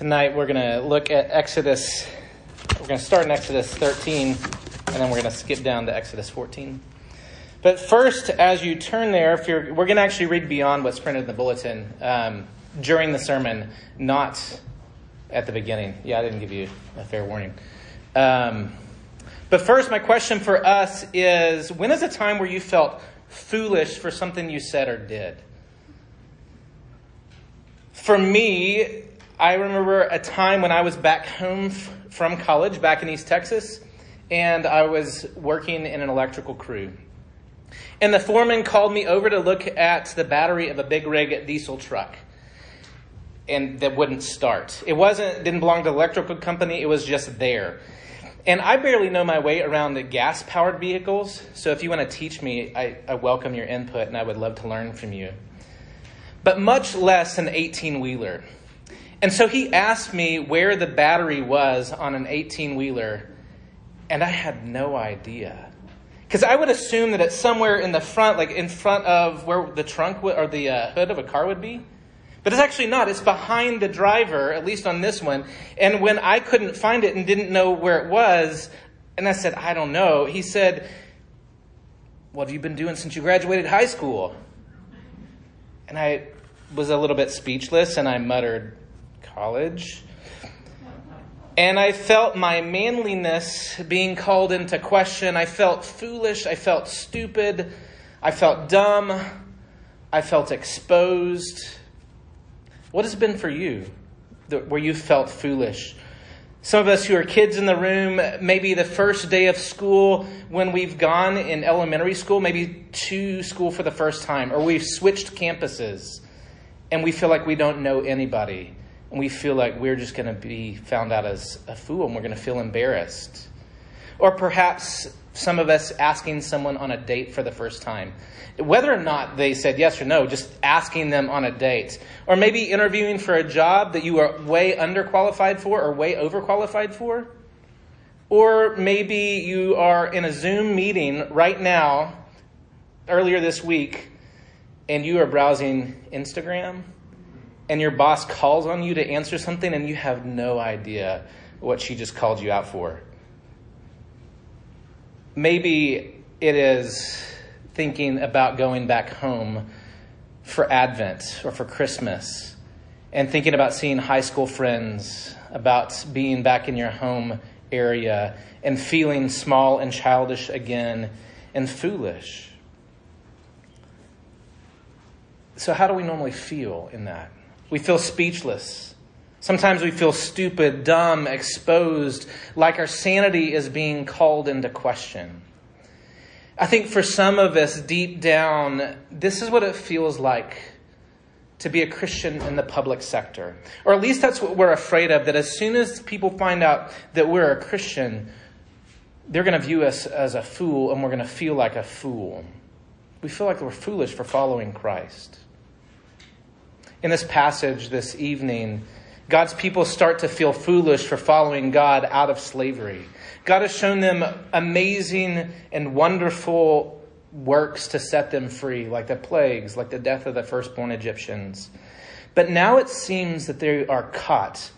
Tonight we're going to look at Exodus. We're going to start in Exodus 13, and then we're going to skip down to Exodus 14. But first, as you turn there, we're going to actually read beyond what's printed in the bulletin during the sermon, not at the beginning. Yeah, I didn't give you a fair warning. But first, my question for us is, when is a time where you felt foolish for something you said or did? For me, I remember a time when I was back home from college, back in East Texas, and I was working in an electrical crew. And the foreman called me over to look at the battery of a big rig diesel truck, and that wouldn't start. It didn't belong to the electrical company, it was just there. And I barely know my way around the gas-powered vehicles, so if you want to teach me, I welcome your input, and I would love to learn from you. But much less an 18-wheeler. And so he asked me where the battery was on an 18-wheeler, and I had no idea. Because I would assume that it's somewhere in the front, like in front of where the trunk or the hood of a car would be. But it's actually not. It's behind the driver, at least on this one. And when I couldn't find it and didn't know where it was, and I said, I don't know. He said, what have you been doing since you graduated high school? And I was a little bit speechless, and I muttered, college. And I felt my manliness being called into question. I felt foolish. I felt stupid. I felt dumb. I felt exposed. What has it been for you where you felt foolish? Some of us who are kids in the room, maybe the first day of school when we've gone in elementary school, maybe to school for the first time, or we've switched campuses and we feel like we don't know anybody. And we feel like we're just going to be found out as a fool and we're going to feel embarrassed. Or perhaps some of us asking someone on a date for the first time. Whether or not they said yes or no, just asking them on a date. Or maybe interviewing for a job that you are way underqualified for or way overqualified for. Or maybe you are in a Zoom meeting right now, earlier this week, and you are browsing Instagram. And your boss calls on you to answer something and you have no idea what she just called you out for. Maybe it is thinking about going back home for Advent or for Christmas and thinking about seeing high school friends, about being back in your home area and feeling small and childish again and foolish. So how do we normally feel in that? We feel speechless. Sometimes we feel stupid, dumb, exposed, like our sanity is being called into question. I think for some of us deep down, this is what it feels like to be a Christian in the public sector. Or at least that's what we're afraid of, that as soon as people find out that we're a Christian, they're going to view us as a fool and we're going to feel like a fool. We feel like we're foolish for following Christ. In this passage this evening, God's people start to feel foolish for following God out of slavery. God has shown them amazing and wonderful works to set them free, like the plagues, like the death of the firstborn Egyptians. But now it seems that they are caught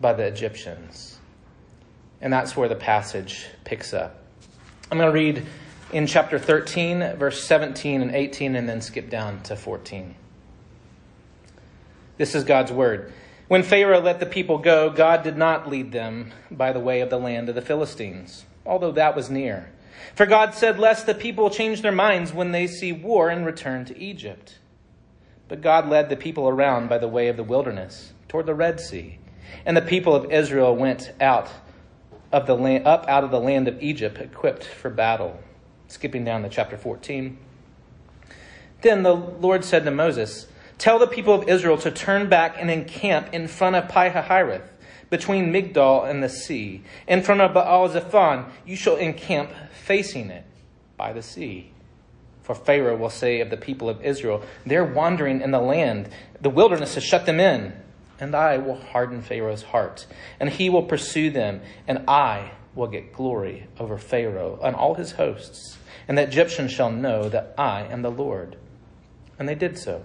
by the Egyptians. And that's where the passage picks up. I'm going to read in chapter 13, verse 17 and 18, and then skip down to 14. This is God's word. When Pharaoh let the people go, God did not lead them by the way of the land of the Philistines, although that was near. For God said, lest the people change their minds when they see war and return to Egypt. But God led the people around by the way of the wilderness, toward the Red Sea. And the people of Israel went up out of the land of Egypt, equipped for battle. Skipping down to chapter 14. Then the Lord said to Moses, tell the people of Israel to turn back and encamp in front of Pi-hahiroth, between Migdol and the sea. In front of Baal-zephon, you shall encamp facing it by the sea. For Pharaoh will say of the people of Israel, they're wandering in the land. The wilderness has shut them in. And I will harden Pharaoh's heart, and he will pursue them. And I will get glory over Pharaoh and all his hosts. And the Egyptians shall know that I am the Lord. And they did so.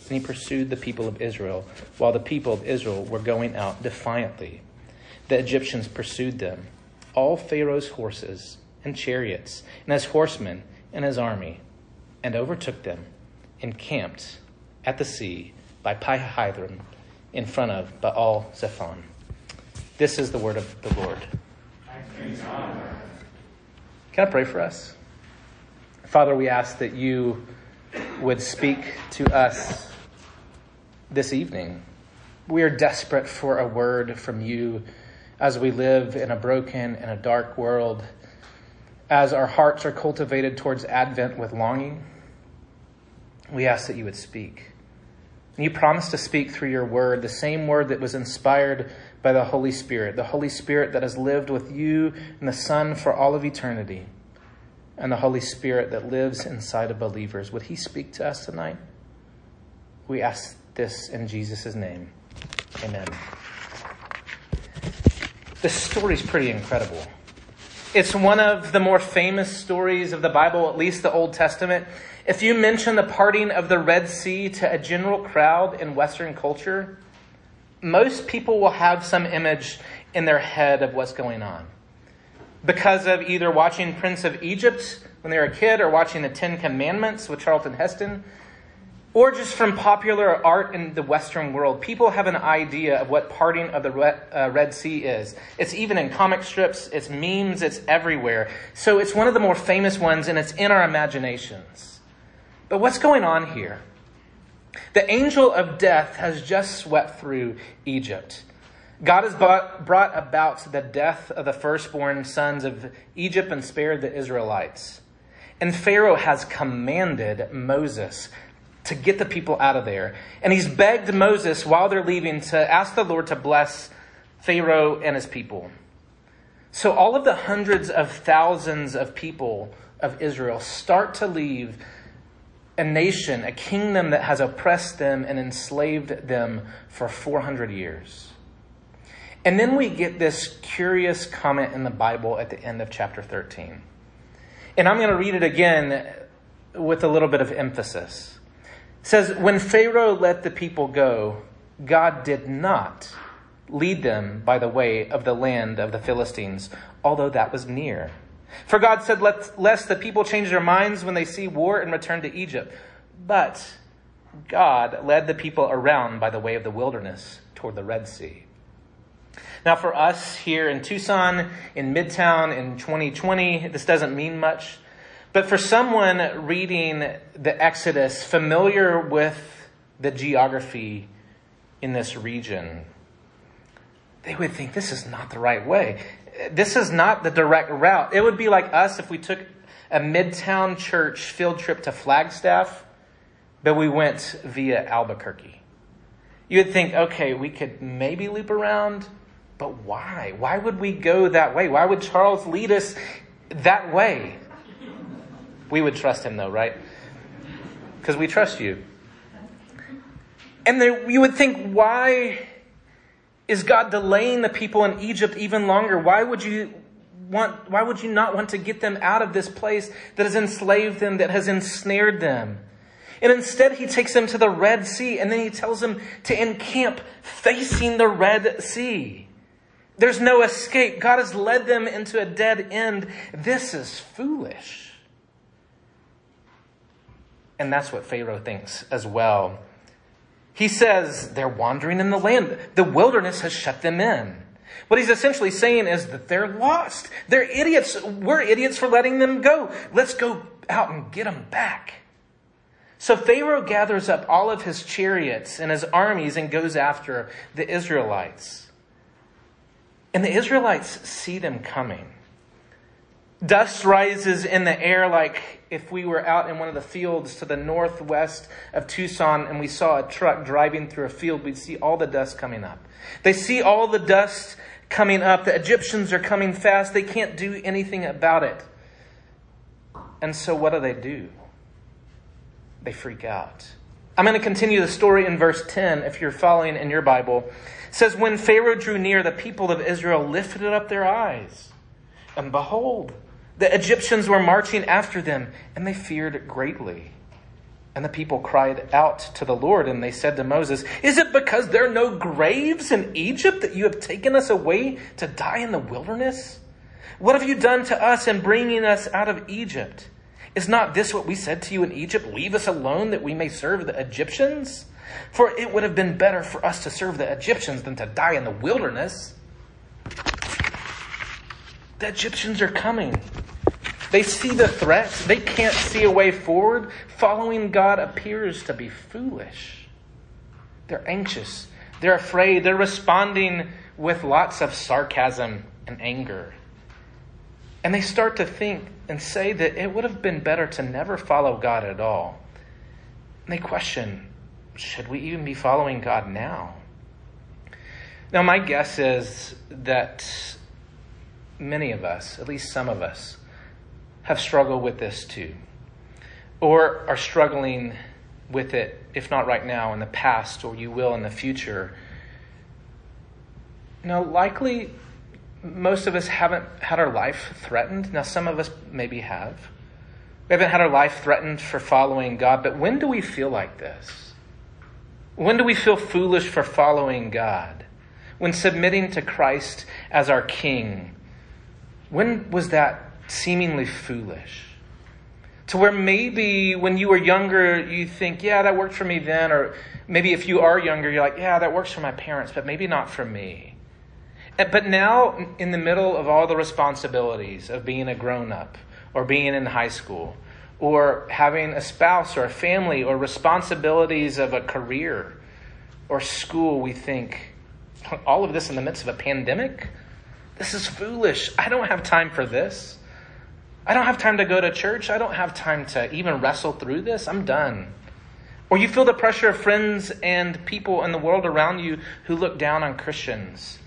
and he pursued the people of Israel, while the people of Israel were going out defiantly. The Egyptians pursued them, all Pharaoh's horses and chariots, and his horsemen and his army, and overtook them, and camped at the sea by Pi-hahiroth, in front of Baal-zephon. This is the word of the Lord. Can I pray for us? Father, we ask that you would speak to us this evening. We are desperate for a word from you as we live in a broken and a dark world, as our hearts are cultivated towards Advent with longing. We ask that you would speak. And you promised to speak through your word, the same word that was inspired by the Holy Spirit that has lived with you and the Son for all of eternity, and the Holy Spirit that lives inside of believers. Would he speak to us tonight? We ask this in Jesus' name. Amen. This story's pretty incredible. It's one of the more famous stories of the Bible, at least the Old Testament. If you mention the parting of the Red Sea to a general crowd in Western culture, most people will have some image in their head of what's going on, because of either watching Prince of Egypt when they were a kid, or watching the Ten Commandments with Charlton Heston, or just from popular art in the Western world. People have an idea of what parting of the Red Sea is. It's even in comic strips, it's memes, it's everywhere. So it's one of the more famous ones, and it's in our imaginations. But what's going on here? The angel of death has just swept through Egypt. God has brought about the death of the firstborn sons of Egypt and spared the Israelites. And Pharaoh has commanded Moses to get the people out of there. And he's begged Moses while they're leaving to ask the Lord to bless Pharaoh and his people. So all of the hundreds of thousands of people of Israel start to leave a nation, a kingdom that has oppressed them and enslaved them for 400 years. And then we get this curious comment in the Bible at the end of chapter 13. And I'm going to read it again with a little bit of emphasis. It says, "When Pharaoh let the people go, God did not lead them by the way of the land of the Philistines, although that was near. For God said, lest the people change their minds when they see war and return to Egypt. But God led the people around by the way of the wilderness toward the Red Sea." Now for us here in Tucson, in Midtown, in 2020, this doesn't mean much. But for someone reading the Exodus, familiar with the geography in this region, they would think this is not the right way. This is not the direct route. It would be like us if we took a Midtown church field trip to Flagstaff, but we went via Albuquerque. You would think, okay, we could maybe loop around, but why? Why would we go that way? Why would Charles lead us that way? We would trust him though, right? Because we trust you. And then you would think, why is God delaying the people in Egypt even longer? Why would you not want to get them out of this place that has enslaved them, that has ensnared them? And instead he takes them to the Red Sea, and then he tells them to encamp facing the Red Sea. There's no escape. God has led them into a dead end. This is foolish. And that's what Pharaoh thinks as well. He says they're wandering in the land. The wilderness has shut them in. What he's essentially saying is that they're lost. They're idiots. We're idiots for letting them go. Let's go out and get them back. So Pharaoh gathers up all of his chariots and his armies and goes after the Israelites. And the Israelites see them coming. Dust rises in the air like if we were out in one of the fields to the northwest of Tucson and we saw a truck driving through a field, we'd see all the dust coming up. They see all the dust coming up. The Egyptians are coming fast. They can't do anything about it. And so what do? They freak out. I'm going to continue the story in verse 10 if you're following in your Bible. It says, when Pharaoh drew near, the people of Israel lifted up their eyes. And behold, the Egyptians were marching after them, and they feared greatly. And the people cried out to the Lord, and they said to Moses, is it because there are no graves in Egypt that you have taken us away to die in the wilderness? What have you done to us in bringing us out of Egypt? Is not this what we said to you in Egypt? Leave us alone that we may serve the Egyptians? For it would have been better for us to serve the Egyptians than to die in the wilderness. The Egyptians are coming. They see the threat. They can't see a way forward. Following God appears to be foolish. They're anxious. They're afraid. They're responding with lots of sarcasm and anger. And they start to think and say that it would have been better to never follow God at all. And they question, should we even be following God now? Now, my guess is that many of us, at least some of us, have struggled with this too, or are struggling with it, if not right now, in the past, or you will in the future. Now, likely, most of us haven't had our life threatened. Now, some of us maybe have. We haven't had our life threatened for following God, but when do we feel like this? When do we feel foolish for following God? When submitting to Christ as our King, when was that seemingly foolish? To where maybe when you were younger, you think, yeah, that worked for me then, or maybe if you are younger, you're like, yeah, that works for my parents, but maybe not for me. But now, in the middle of all the responsibilities of being a grown-up or being in high school or having a spouse or a family or responsibilities of a career or school, we think, all of this in the midst of a pandemic? This is foolish. I don't have time for this. I don't have time to go to church. I don't have time to even wrestle through this. I'm done. Or you feel the pressure of friends and people in the world around you who look down on Christians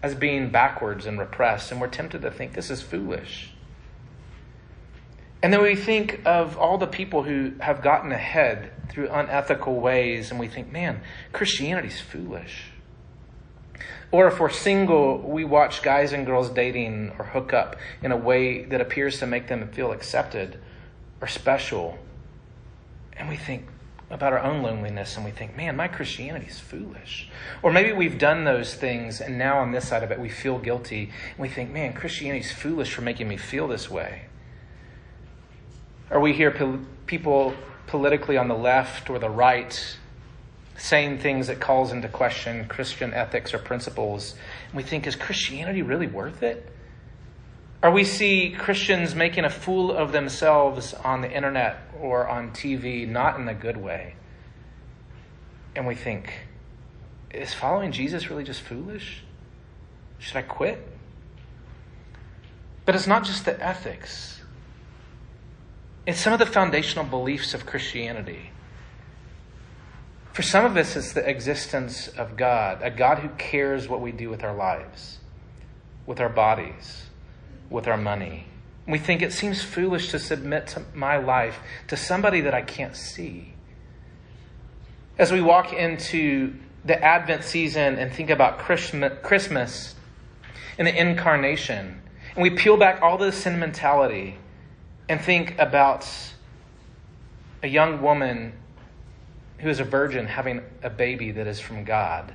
as being backwards and repressed, and we're tempted to think this is foolish. And then we think of all the people who have gotten ahead through unethical ways, and we think, man, Christianity's foolish. Or if we're single, we watch guys and girls dating or hook up in a way that appears to make them feel accepted or special. And we think about our own loneliness, and we think, man, my Christianity is foolish. Or maybe we've done those things, and now on this side of it, we feel guilty, and we think, man, Christianity is foolish for making me feel this way. Or we hear people politically on the left or the right saying things that calls into question Christian ethics or principles, and we think, is Christianity really worth it? Or we see Christians making a fool of themselves on the internet or on TV, not in a good way. And we think, is following Jesus really just foolish? Should I quit? But it's not just the ethics. It's some of the foundational beliefs of Christianity. For some of us, it's the existence of God, a God who cares what we do with our lives, with our bodies, with our money. We think it seems foolish to submit to my life to somebody that I can't see. As we walk into the Advent season and think about Christmas and the incarnation, and we peel back all the sentimentality and think about a young woman who is a virgin having a baby that is from God,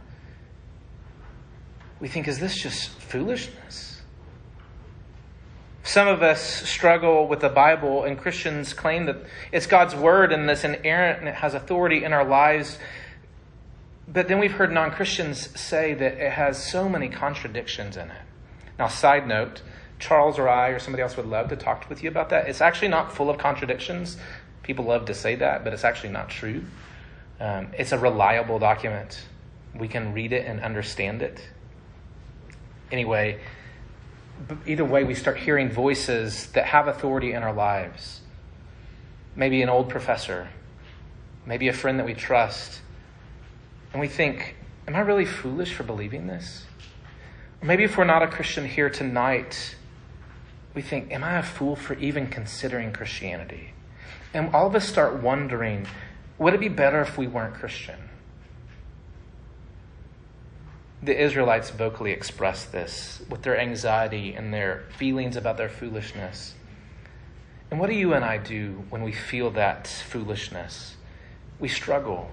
we think, is this just foolishness? Some of us struggle with the Bible, and Christians claim that it's God's word and it's inerrant and it has authority in our lives. But then we've heard non-Christians say that it has so many contradictions in it. Now, side note, Charles or I or somebody else would love to talk with you about that. It's actually not full of contradictions. People love to say that, but it's actually not true. It's a reliable document. We can read it and understand it. Anyway, either way, we start hearing voices that have authority in our lives. Maybe an old professor, maybe a friend that we trust. And we think, am I really foolish for believing this? Or maybe if we're not a Christian here tonight, we think, am I a fool for even considering Christianity? And all of us start wondering, would it be better if we weren't Christian? The Israelites vocally expressed this with their anxiety and their feelings about their foolishness. And what do you and I do when we feel that foolishness? We struggle.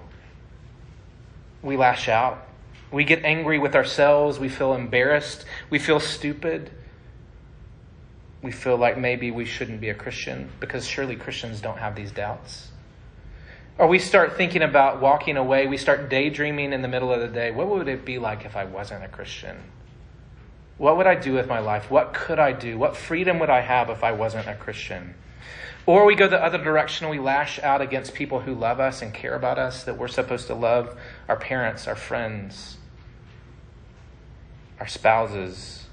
We lash out. We get angry with ourselves. We feel embarrassed. We feel stupid. We feel like maybe we shouldn't be a Christian because surely Christians don't have these doubts. Or we start thinking about walking away. We start daydreaming in the middle of the day. What would it be like if I wasn't a Christian? What would I do with my life? What could I do? What freedom would I have if I wasn't a Christian? Or we go the other direction. We lash out against people who love us and care about us, that we're supposed to love: our parents, our friends, our spouses.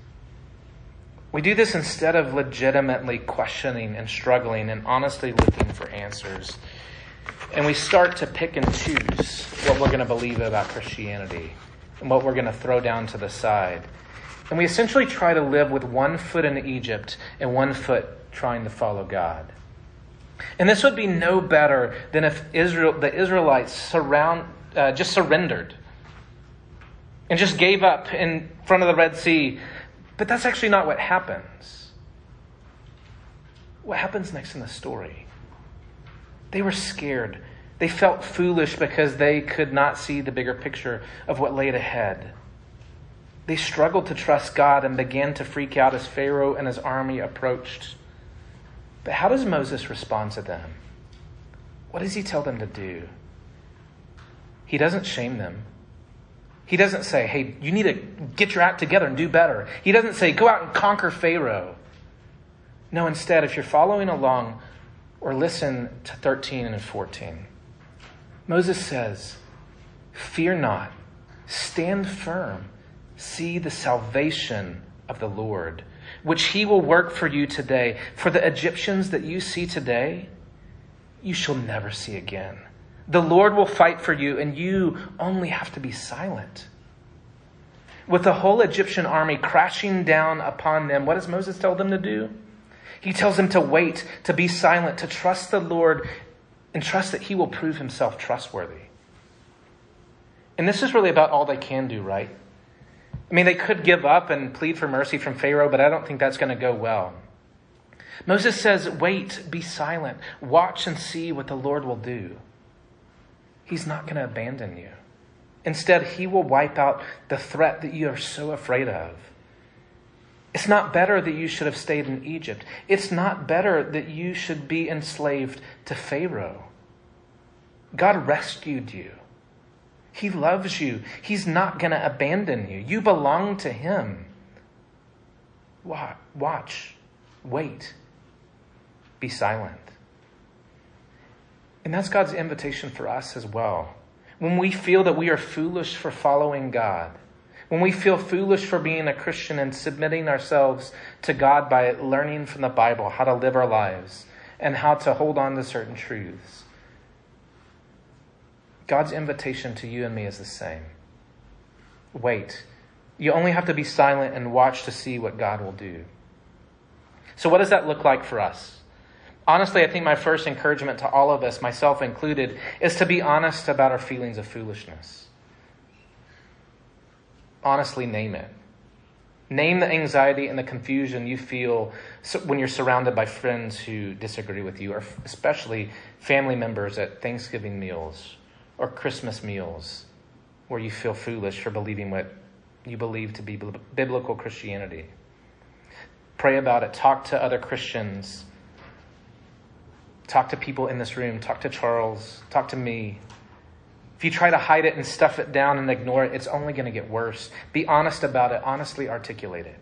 We do this instead of legitimately questioning and struggling and honestly looking for answers. And we start to pick and choose what we're going to believe about Christianity and what we're going to throw down to the side. And we essentially try to live with one foot in Egypt and one foot trying to follow God. And this would be no better than if the Israelites just surrendered and just gave up in front of the Red Sea. But that's actually not what happens. What happens next in the story? They were scared. They felt foolish because they could not see the bigger picture of what laid ahead. They struggled to trust God and began to freak out as Pharaoh and his army approached. But how does Moses respond to them? What does he tell them to do? He doesn't shame them. He doesn't say, hey, you need to get your act together and do better. He doesn't say, go out and conquer Pharaoh. No, instead, if you're following along or listen to 13 and 14, Moses says, fear not, stand firm, see the salvation of the Lord, which he will work for you today. For the Egyptians that you see today, you shall never see again. The Lord will fight for you, and you only have to be silent. With the whole Egyptian army crashing down upon them, what does Moses tell them to do? He tells them to wait, to be silent, to trust the Lord, and trust that he will prove himself trustworthy. And this is really about all they can do, right? I mean, they could give up and plead for mercy from Pharaoh, but I don't think that's going to go well. Moses says, wait, be silent, watch and see what the Lord will do. He's not going to abandon you. Instead, he will wipe out the threat that you are so afraid of. It's not better that you should have stayed in Egypt. It's not better that you should be enslaved to Pharaoh. God rescued you. He loves you. He's not going to abandon you. You belong to him. Watch, wait, be silent. And that's God's invitation for us as well. When we feel that we are foolish for following God, when we feel foolish for being a Christian and submitting ourselves to God by learning from the Bible how to live our lives and how to hold on to certain truths, God's invitation to you and me is the same. Wait. You only have to be silent and watch to see what God will do. So what does that look like for us? Honestly, I think my first encouragement to all of us, myself included, is to be honest about our feelings of foolishness. Honestly, name it. Name the anxiety and the confusion you feel when you're surrounded by friends who disagree with you, or especially family members at Thanksgiving meals or Christmas meals, where you feel foolish for believing what you believe to be biblical Christianity. Pray about it. Talk to other Christians. Talk to people in this room. Talk to Charles. Talk to me. If you try to hide it and stuff it down and ignore it, it's only going to get worse. Be honest about it. Honestly articulate it.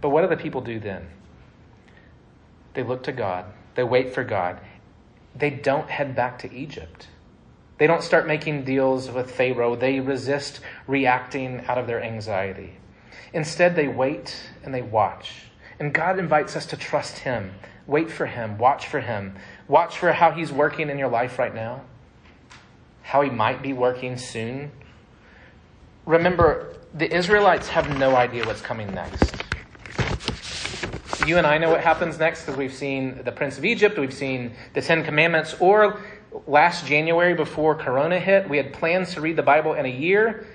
But what do the people do then? They look to God. They wait for God. They don't head back to Egypt. They don't start making deals with Pharaoh. They resist reacting out of their anxiety. Instead, they wait and they watch. And God invites us to trust him. Wait for him. Watch for him. Watch for how he's working in your life right now. How he might be working soon. Remember, the Israelites have no idea what's coming next. You and I know what happens next because we've seen the Prince of Egypt. We've seen the Ten Commandments. Or last January before Corona hit, we had plans to read the Bible in a year.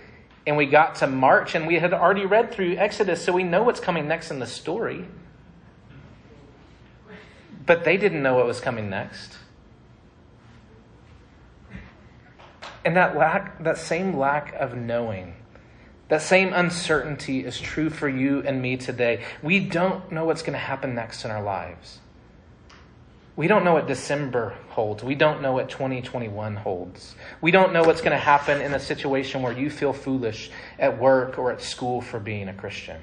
And we got to March and we had already read through Exodus. So we know what's coming next in the story. But they didn't know what was coming next. And that same lack of knowing, that same uncertainty is true for you and me today. We don't know what's going to happen next in our lives. We don't know what December holds. We don't know what 2021 holds. We don't know what's going to happen in a situation where you feel foolish at work or at school for being a Christian.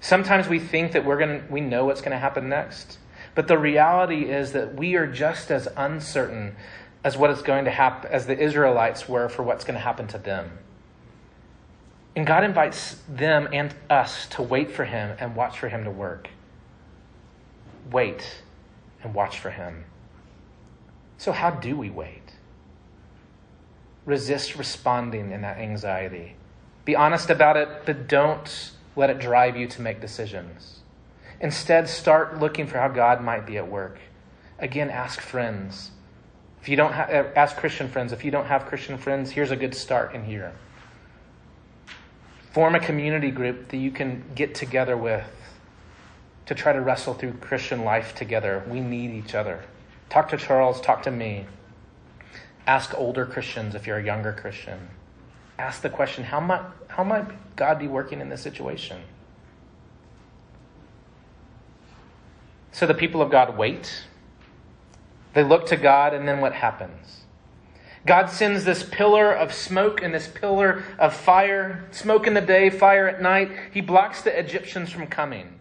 Sometimes we think that we know what's going to happen next. But the reality is that we are just as uncertain as what is going to happen as the Israelites were for what's going to happen to them. And God invites them and us to wait for him and watch for him to work. Wait and watch for him. So how do we wait? Resist responding in that anxiety. Be honest about it, but don't let it drive you to make decisions. Instead, start looking for how God might be at work. Again, ask friends. If you don't ask Christian friends, if you don't have Christian friends, here's a good start in here. Form a community group that you can get together with to try to wrestle through Christian life together. We need each other. Talk to Charles, talk to me. Ask older Christians if you're a younger Christian. Ask the question, how might God be working in this situation? So the people of God wait. They look to God, and then what happens? God sends this pillar of smoke and this pillar of fire. Smoke in the day, fire at night. He blocks the Egyptians from coming.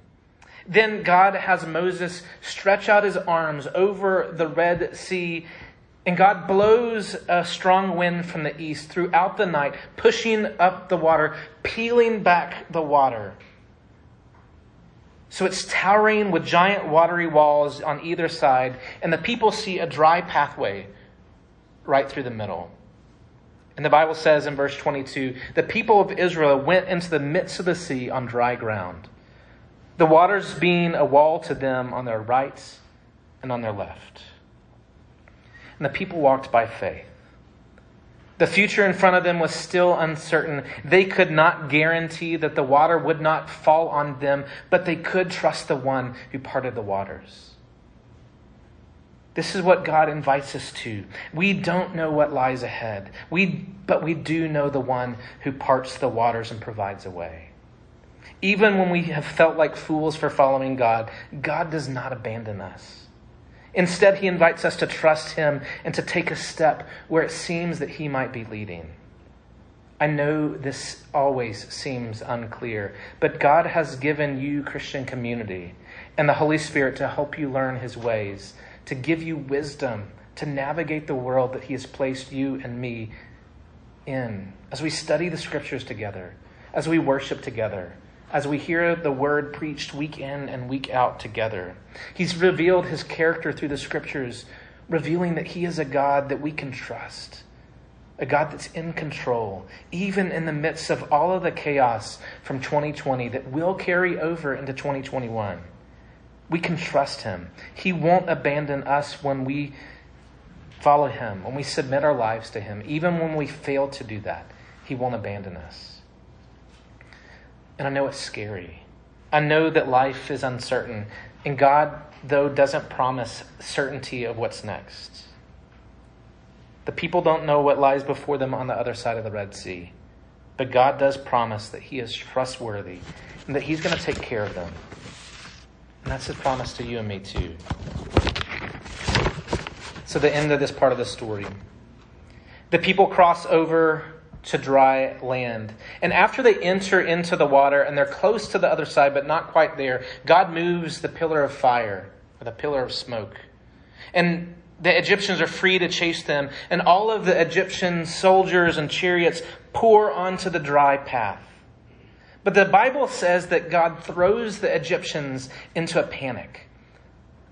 Then God has Moses stretch out his arms over the Red Sea, and God blows a strong wind from the east throughout the night, pushing up the water, peeling back the water. So it's towering with giant watery walls on either side, and the people see a dry pathway right through the middle. And the Bible says in verse 22, the people of Israel went into the midst of the sea on dry ground, the waters being a wall to them on their right and on their left. And the people walked by faith. The future in front of them was still uncertain. They could not guarantee that the water would not fall on them, but they could trust the one who parted the waters. This is what God invites us to. We don't know what lies ahead, but we do know the one who parts the waters and provides a way. Even when we have felt like fools for following God, God does not abandon us. Instead, he invites us to trust him and to take a step where it seems that he might be leading. I know this always seems unclear, but God has given you Christian community and the Holy Spirit to help you learn his ways, to give you wisdom, to navigate the world that he has placed you and me in. As we study the scriptures together, as we worship together, as we hear the word preached week in and week out together. He's revealed his character through the scriptures, revealing that he is a God that we can trust, a God that's in control, even in the midst of all of the chaos from 2020 that will carry over into 2021. We can trust him. He won't abandon us when we follow him, when we submit our lives to him. Even when we fail to do that, he won't abandon us. And I know it's scary. I know that life is uncertain. And God, though, doesn't promise certainty of what's next. The people don't know what lies before them on the other side of the Red Sea. But God does promise that he is trustworthy and that he's going to take care of them. And that's his promise to you and me too. So the end of this part of the story. The people cross over to dry land. And after they enter into the water and they're close to the other side, but not quite there, God moves the pillar of fire or the pillar of smoke. And the Egyptians are free to chase them. And all of the Egyptian soldiers and chariots pour onto the dry path. But the Bible says that God throws the Egyptians into a panic.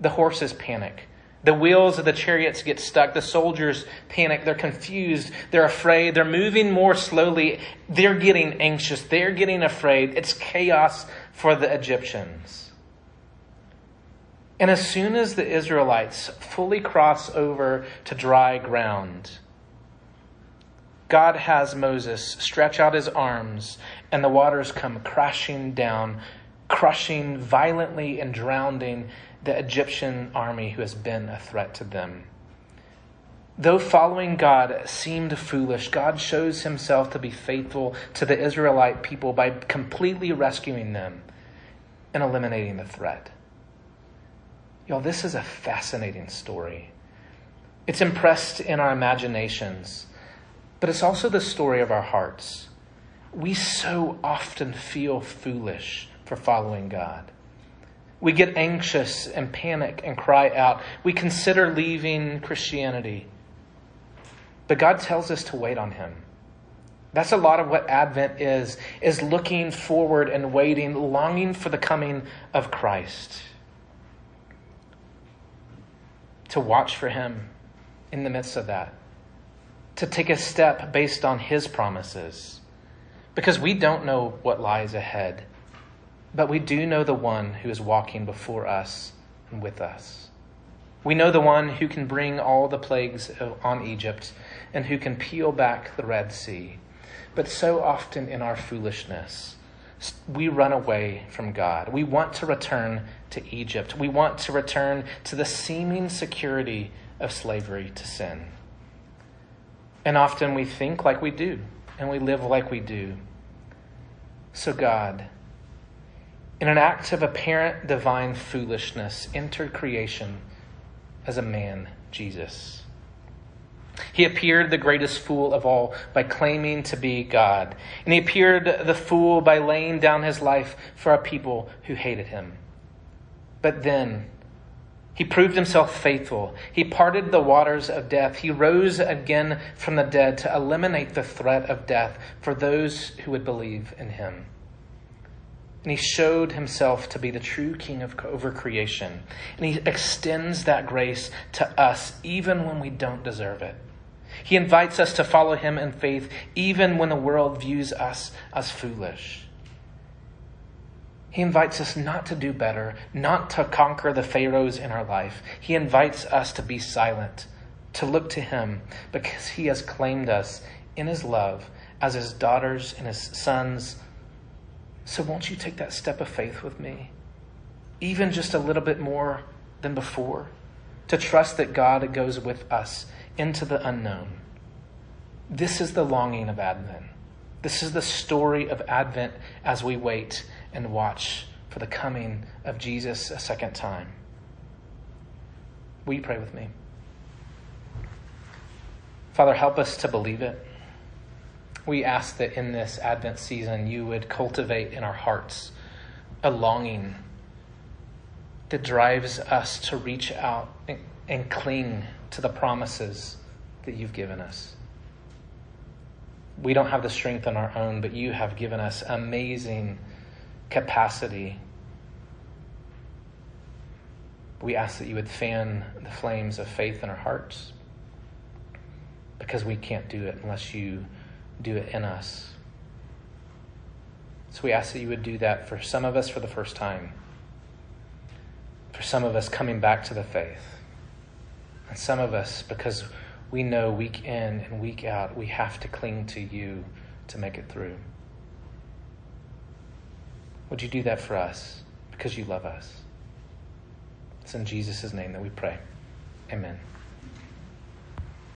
The horses panic. The wheels of the chariots get stuck. The soldiers panic. They're confused. They're afraid. They're moving more slowly. They're getting anxious. They're getting afraid. It's chaos for the Egyptians. And as soon as the Israelites fully cross over to dry ground, God has Moses stretch out his arms, and the waters come crashing down, crushing violently and drowning the Egyptian army who has been a threat to them. Though following God seemed foolish, God shows himself to be faithful to the Israelite people by completely rescuing them and eliminating the threat. Y'all, this is a fascinating story. It's impressed in our imaginations, but it's also the story of our hearts. We so often feel foolish for following God. We get anxious and panic and cry out. We consider leaving Christianity. But God tells us to wait on him. That's a lot of what Advent is looking forward and waiting, longing for the coming of Christ. To watch for him in the midst of that. To take a step based on his promises. Because we don't know what lies ahead. But we do know the one who is walking before us and with us. We know the one who can bring all the plagues on Egypt and who can peel back the Red Sea. But so often in our foolishness, we run away from God. We want to return to Egypt. We want to return to the seeming security of slavery to sin. And often we think like we do, and we live like we do. So God, in an act of apparent divine foolishness, entered creation as a man, Jesus. He appeared the greatest fool of all by claiming to be God. And he appeared the fool by laying down his life for a people who hated him. But then he proved himself faithful. He parted the waters of death. He rose again from the dead to eliminate the threat of death for those who would believe in him. And he showed himself to be the true king over creation. And he extends that grace to us even when we don't deserve it. He invites us to follow him in faith even when the world views us as foolish. He invites us not to do better, not to conquer the pharaohs in our life. He invites us to be silent, to look to him, because he has claimed us in his love as his daughters and his sons. So won't you take that step of faith with me, even just a little bit more than before, to trust that God goes with us into the unknown? This is the longing of Advent. This is the story of Advent as we wait and watch for the coming of Jesus a second time. Will you pray with me? Father, help us to believe it. We ask that in this Advent season, you would cultivate in our hearts a longing that drives us to reach out and cling to the promises that you've given us. We don't have the strength on our own, but you have given us amazing capacity. We ask that you would fan the flames of faith in our hearts, because we can't do it unless you do it in us. So we ask that you would do that for some of us for the first time, for some of us coming back to the faith, and some of us because we know week in and week out we have to cling to you to make it through. Would you do that for us because you love us? It's in Jesus' name that we pray. Amen.